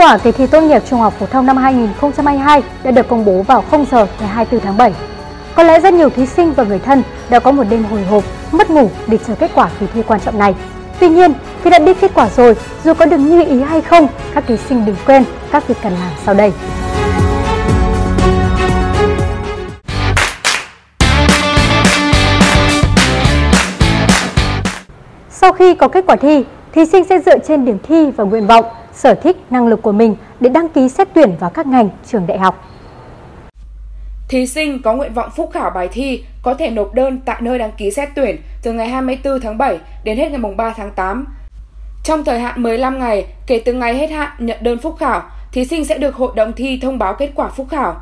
quả kỳ thi tốt nghiệp trung học phổ thông năm 2022 đã được công bố vào 0 giờ ngày 24 tháng 7. Có lẽ rất nhiều thí sinh và người thân đã có một đêm hồi hộp, mất ngủ để chờ kết quả kỳ thi quan trọng này. Tuy nhiên, khi đã biết kết quả rồi, dù có được như ý hay không, các thí sinh đừng quên các việc cần làm sau đây. Sau khi có kết quả thi, thí sinh sẽ dựa trên điểm thi và nguyện vọng, sở thích, năng lực của mình để đăng ký xét tuyển vào các ngành, trường đại học. Thí sinh có nguyện vọng phúc khảo bài thi có thể nộp đơn tại nơi đăng ký xét tuyển từ ngày 24 tháng 7 đến hết ngày 3 tháng 8. Trong thời hạn 15 ngày kể từ ngày hết hạn nhận đơn phúc khảo, thí sinh sẽ được hội đồng thi thông báo kết quả phúc khảo.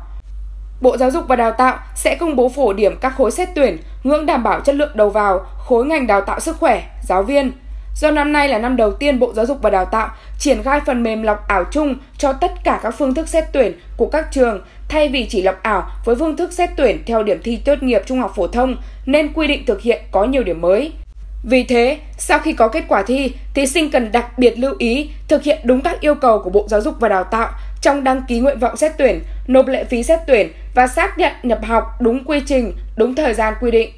Bộ Giáo dục và Đào tạo sẽ công bố phổ điểm các khối xét tuyển, ngưỡng đảm bảo chất lượng đầu vào, khối ngành đào tạo sức khỏe, giáo viên. Do năm nay là năm đầu tiên Bộ Giáo dục và Đào tạo triển khai phần mềm lọc ảo chung cho tất cả các phương thức xét tuyển của các trường, thay vì chỉ lọc ảo với phương thức xét tuyển theo điểm thi tốt nghiệp trung học phổ thông, nên quy định thực hiện có nhiều điểm mới. Vì thế, sau khi có kết quả thi, thí sinh cần đặc biệt lưu ý thực hiện đúng các yêu cầu của Bộ Giáo dục và Đào tạo trong đăng ký nguyện vọng xét tuyển, nộp lệ phí xét tuyển và xác nhận nhập học đúng quy trình, đúng thời gian quy định.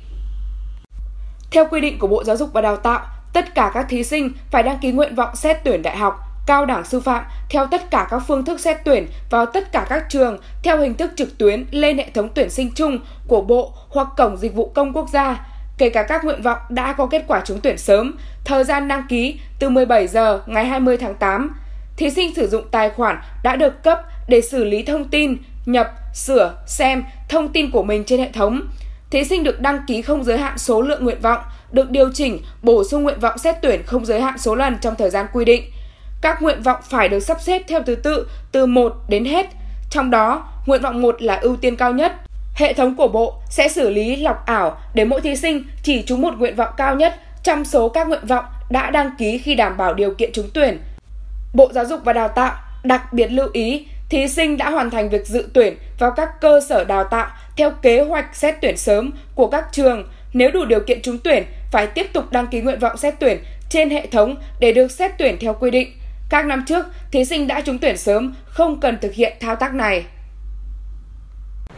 Theo quy định của Bộ Giáo dục và Đào tạo, tất cả các thí sinh phải đăng ký nguyện vọng xét tuyển đại học, cao đẳng sư phạm theo tất cả các phương thức xét tuyển vào tất cả các trường theo hình thức trực tuyến lên hệ thống tuyển sinh chung của Bộ hoặc Cổng Dịch vụ Công Quốc gia, kể cả các nguyện vọng đã có kết quả trúng tuyển sớm. Thời gian đăng ký từ 17 giờ ngày 20 tháng 8. Thí sinh sử dụng tài khoản đã được cấp để xử lý thông tin, nhập, sửa, xem thông tin của mình trên hệ thống. Thí sinh được đăng ký không giới hạn số lượng nguyện vọng, được điều chỉnh, bổ sung nguyện vọng xét tuyển không giới hạn số lần trong thời gian quy định. Các nguyện vọng phải được sắp xếp theo thứ tự từ 1 đến hết. Trong đó, nguyện vọng 1 là ưu tiên cao nhất. Hệ thống của Bộ sẽ xử lý lọc ảo để mỗi thí sinh chỉ trúng một nguyện vọng cao nhất trong số các nguyện vọng đã đăng ký khi đảm bảo điều kiện trúng tuyển. Bộ Giáo dục và Đào tạo đặc biệt lưu ý thí sinh đã hoàn thành việc dự tuyển vào các cơ sở đào tạo theo kế hoạch xét tuyển sớm của các trường. Nếu đủ điều kiện trúng tuyển, phải tiếp tục đăng ký nguyện vọng xét tuyển trên hệ thống để được xét tuyển theo quy định. Các năm trước, thí sinh đã trúng tuyển sớm không cần thực hiện thao tác này.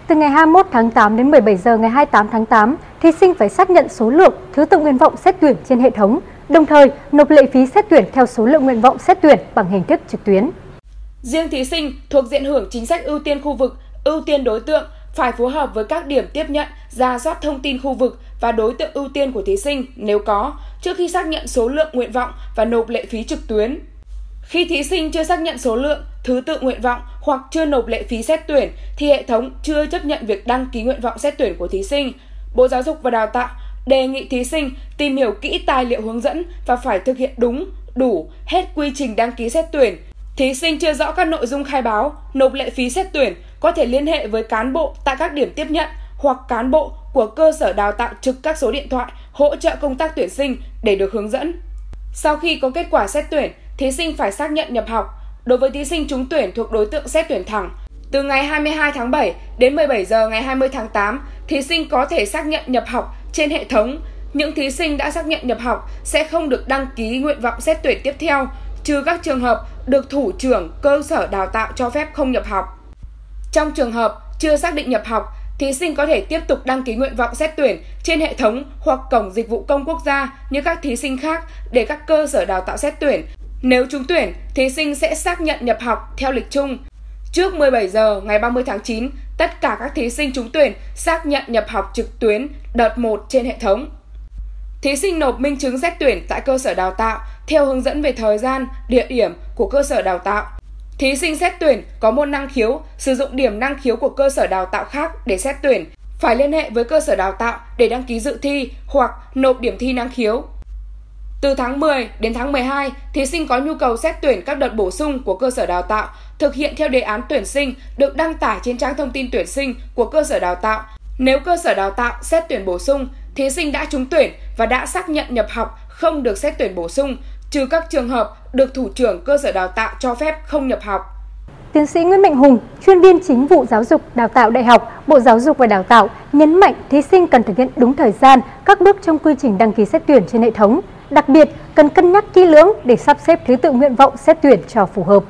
Từ ngày 21 tháng 8 đến 17 giờ ngày 28 tháng 8, thí sinh phải xác nhận số lượng, thứ tự nguyện vọng xét tuyển trên hệ thống, đồng thời nộp lệ phí xét tuyển theo số lượng nguyện vọng xét tuyển bằng hình thức trực tuyến. Riêng thí sinh thuộc diện hưởng chính sách ưu tiên khu vực, ưu tiên đối tượng phải phối hợp với các điểm tiếp nhận, rà soát thông tin khu vực và đối tượng ưu tiên của thí sinh nếu có, trước khi xác nhận số lượng nguyện vọng và nộp lệ phí trực tuyến. Khi thí sinh chưa xác nhận số lượng, thứ tự nguyện vọng hoặc chưa nộp lệ phí xét tuyển thì hệ thống chưa chấp nhận việc đăng ký nguyện vọng xét tuyển của thí sinh. Bộ Giáo dục và Đào tạo đề nghị thí sinh tìm hiểu kỹ tài liệu hướng dẫn và phải thực hiện đúng, đủ hết quy trình đăng ký xét tuyển. Thí sinh chưa rõ các nội dung khai báo, nộp lệ phí xét tuyển có thể liên hệ với cán bộ tại các điểm tiếp nhận hoặc cán bộ của cơ sở đào tạo trực các số điện thoại hỗ trợ công tác tuyển sinh để được hướng dẫn. Sau khi có kết quả xét tuyển, thí sinh phải xác nhận nhập học. Đối với thí sinh trúng tuyển thuộc đối tượng xét tuyển thẳng, từ ngày 22 tháng 7 đến 17 giờ ngày 20 tháng 8, thí sinh có thể xác nhận nhập học trên hệ thống. Những thí sinh đã xác nhận nhập học sẽ không được đăng ký nguyện vọng xét tuyển tiếp theo, trừ các trường hợp được thủ trưởng cơ sở đào tạo cho phép không nhập học. Trong trường hợp chưa xác định nhập học, thí sinh có thể tiếp tục đăng ký nguyện vọng xét tuyển trên hệ thống hoặc Cổng Dịch vụ Công Quốc gia như các thí sinh khác để các cơ sở đào tạo xét tuyển. Nếu trúng tuyển, thí sinh sẽ xác nhận nhập học theo lịch chung. Trước 17 giờ ngày 30 tháng 9, tất cả các thí sinh trúng tuyển xác nhận nhập học trực tuyến đợt 1 trên hệ thống. Thí sinh nộp minh chứng xét tuyển tại cơ sở đào tạo theo hướng dẫn về thời gian, địa điểm của cơ sở đào tạo. Thí sinh xét tuyển có môn năng khiếu, sử dụng điểm năng khiếu của cơ sở đào tạo khác để xét tuyển, phải liên hệ với cơ sở đào tạo để đăng ký dự thi hoặc nộp điểm thi năng khiếu. Từ tháng 10 đến tháng 12, thí sinh có nhu cầu xét tuyển các đợt bổ sung của cơ sở đào tạo, thực hiện theo đề án tuyển sinh được đăng tải trên trang thông tin tuyển sinh của cơ sở đào tạo. Nếu cơ sở đào tạo xét tuyển bổ sung, thí sinh đã trúng tuyển và đã xác nhận nhập học không được xét tuyển bổ sung, trừ các trường hợp được thủ trưởng cơ sở đào tạo cho phép không nhập học. Tiến sĩ Nguyễn Mạnh Hùng, chuyên viên chính vụ Giáo dục Đào tạo Đại học, Bộ Giáo dục và Đào tạo nhấn mạnh thí sinh cần thực hiện đúng thời gian các bước trong quy trình đăng ký xét tuyển trên hệ thống. Đặc biệt, cần cân nhắc kỹ lưỡng để sắp xếp thứ tự nguyện vọng xét tuyển cho phù hợp.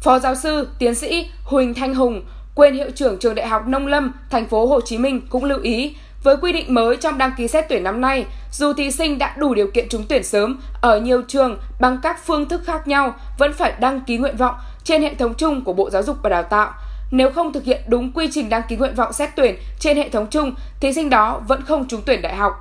Phó giáo sư, tiến sĩ Huỳnh Thanh Hùng, quyền hiệu trưởng trường Đại học Nông Lâm, Thành phố Hồ Chí Minh cũng lưu ý, với quy định mới trong đăng ký xét tuyển năm nay, dù thí sinh đã đủ điều kiện trúng tuyển sớm ở nhiều trường bằng các phương thức khác nhau, vẫn phải đăng ký nguyện vọng trên hệ thống chung của Bộ Giáo dục và Đào tạo. Nếu không thực hiện đúng quy trình đăng ký nguyện vọng xét tuyển trên hệ thống chung, thí sinh đó vẫn không trúng tuyển đại học.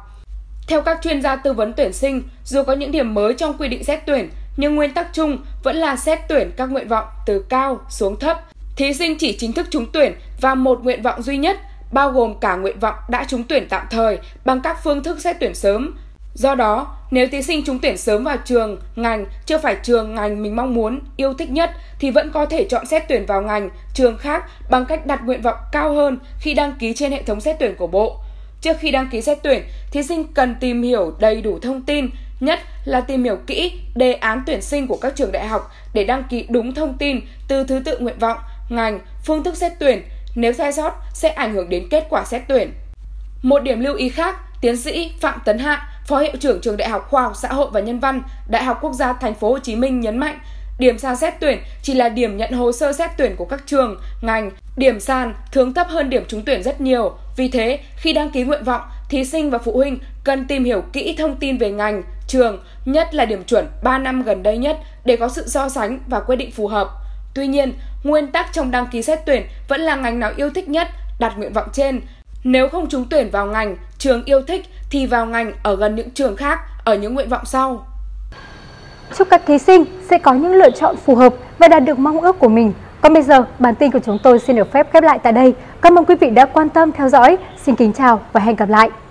Theo các chuyên gia tư vấn tuyển sinh, dù có những điểm mới trong quy định xét tuyển, nhưng nguyên tắc chung vẫn là xét tuyển các nguyện vọng từ cao xuống thấp. Thí sinh chỉ chính thức trúng tuyển vào một nguyện vọng duy nhất, bao gồm cả nguyện vọng đã trúng tuyển tạm thời bằng các phương thức xét tuyển sớm. Do đó, nếu thí sinh trúng tuyển sớm vào trường, ngành chưa phải trường, ngành mình mong muốn, yêu thích nhất thì vẫn có thể chọn xét tuyển vào ngành, trường khác bằng cách đặt nguyện vọng cao hơn khi đăng ký trên hệ thống xét tuyển của Bộ. Trước khi đăng ký xét tuyển, thí sinh cần tìm hiểu đầy đủ thông tin, nhất là tìm hiểu kỹ đề án tuyển sinh của các trường đại học để đăng ký đúng thông tin từ thứ tự nguyện vọng, ngành, phương thức xét tuyển. Nếu sai sót sẽ ảnh hưởng đến kết quả xét tuyển. Một điểm lưu ý khác, tiến sĩ Phạm Tấn Hạ, Phó hiệu trưởng trường Đại học Khoa học Xã hội và Nhân văn, Đại học Quốc gia Thành phố Hồ Chí Minh nhấn mạnh, điểm sàn xét tuyển chỉ là điểm nhận hồ sơ xét tuyển của các trường, ngành. Điểm sàn thường thấp hơn điểm trúng tuyển rất nhiều. Vì thế, khi đăng ký nguyện vọng, thí sinh và phụ huynh cần tìm hiểu kỹ thông tin về ngành, trường, nhất là điểm chuẩn 3 năm gần đây nhất để có sự so sánh và quyết định phù hợp. Tuy nhiên, nguyên tắc trong đăng ký xét tuyển vẫn là ngành nào yêu thích nhất, đặt nguyện vọng trên. Nếu không trúng tuyển vào ngành, trường yêu thích thì vào ngành ở gần những trường khác ở những nguyện vọng sau. Chúc các thí sinh sẽ có những lựa chọn phù hợp và đạt được mong ước của mình. Còn bây giờ, bản tin của chúng tôi xin được phép khép lại tại đây. Cảm ơn quý vị đã quan tâm theo dõi. Xin kính chào và hẹn gặp lại.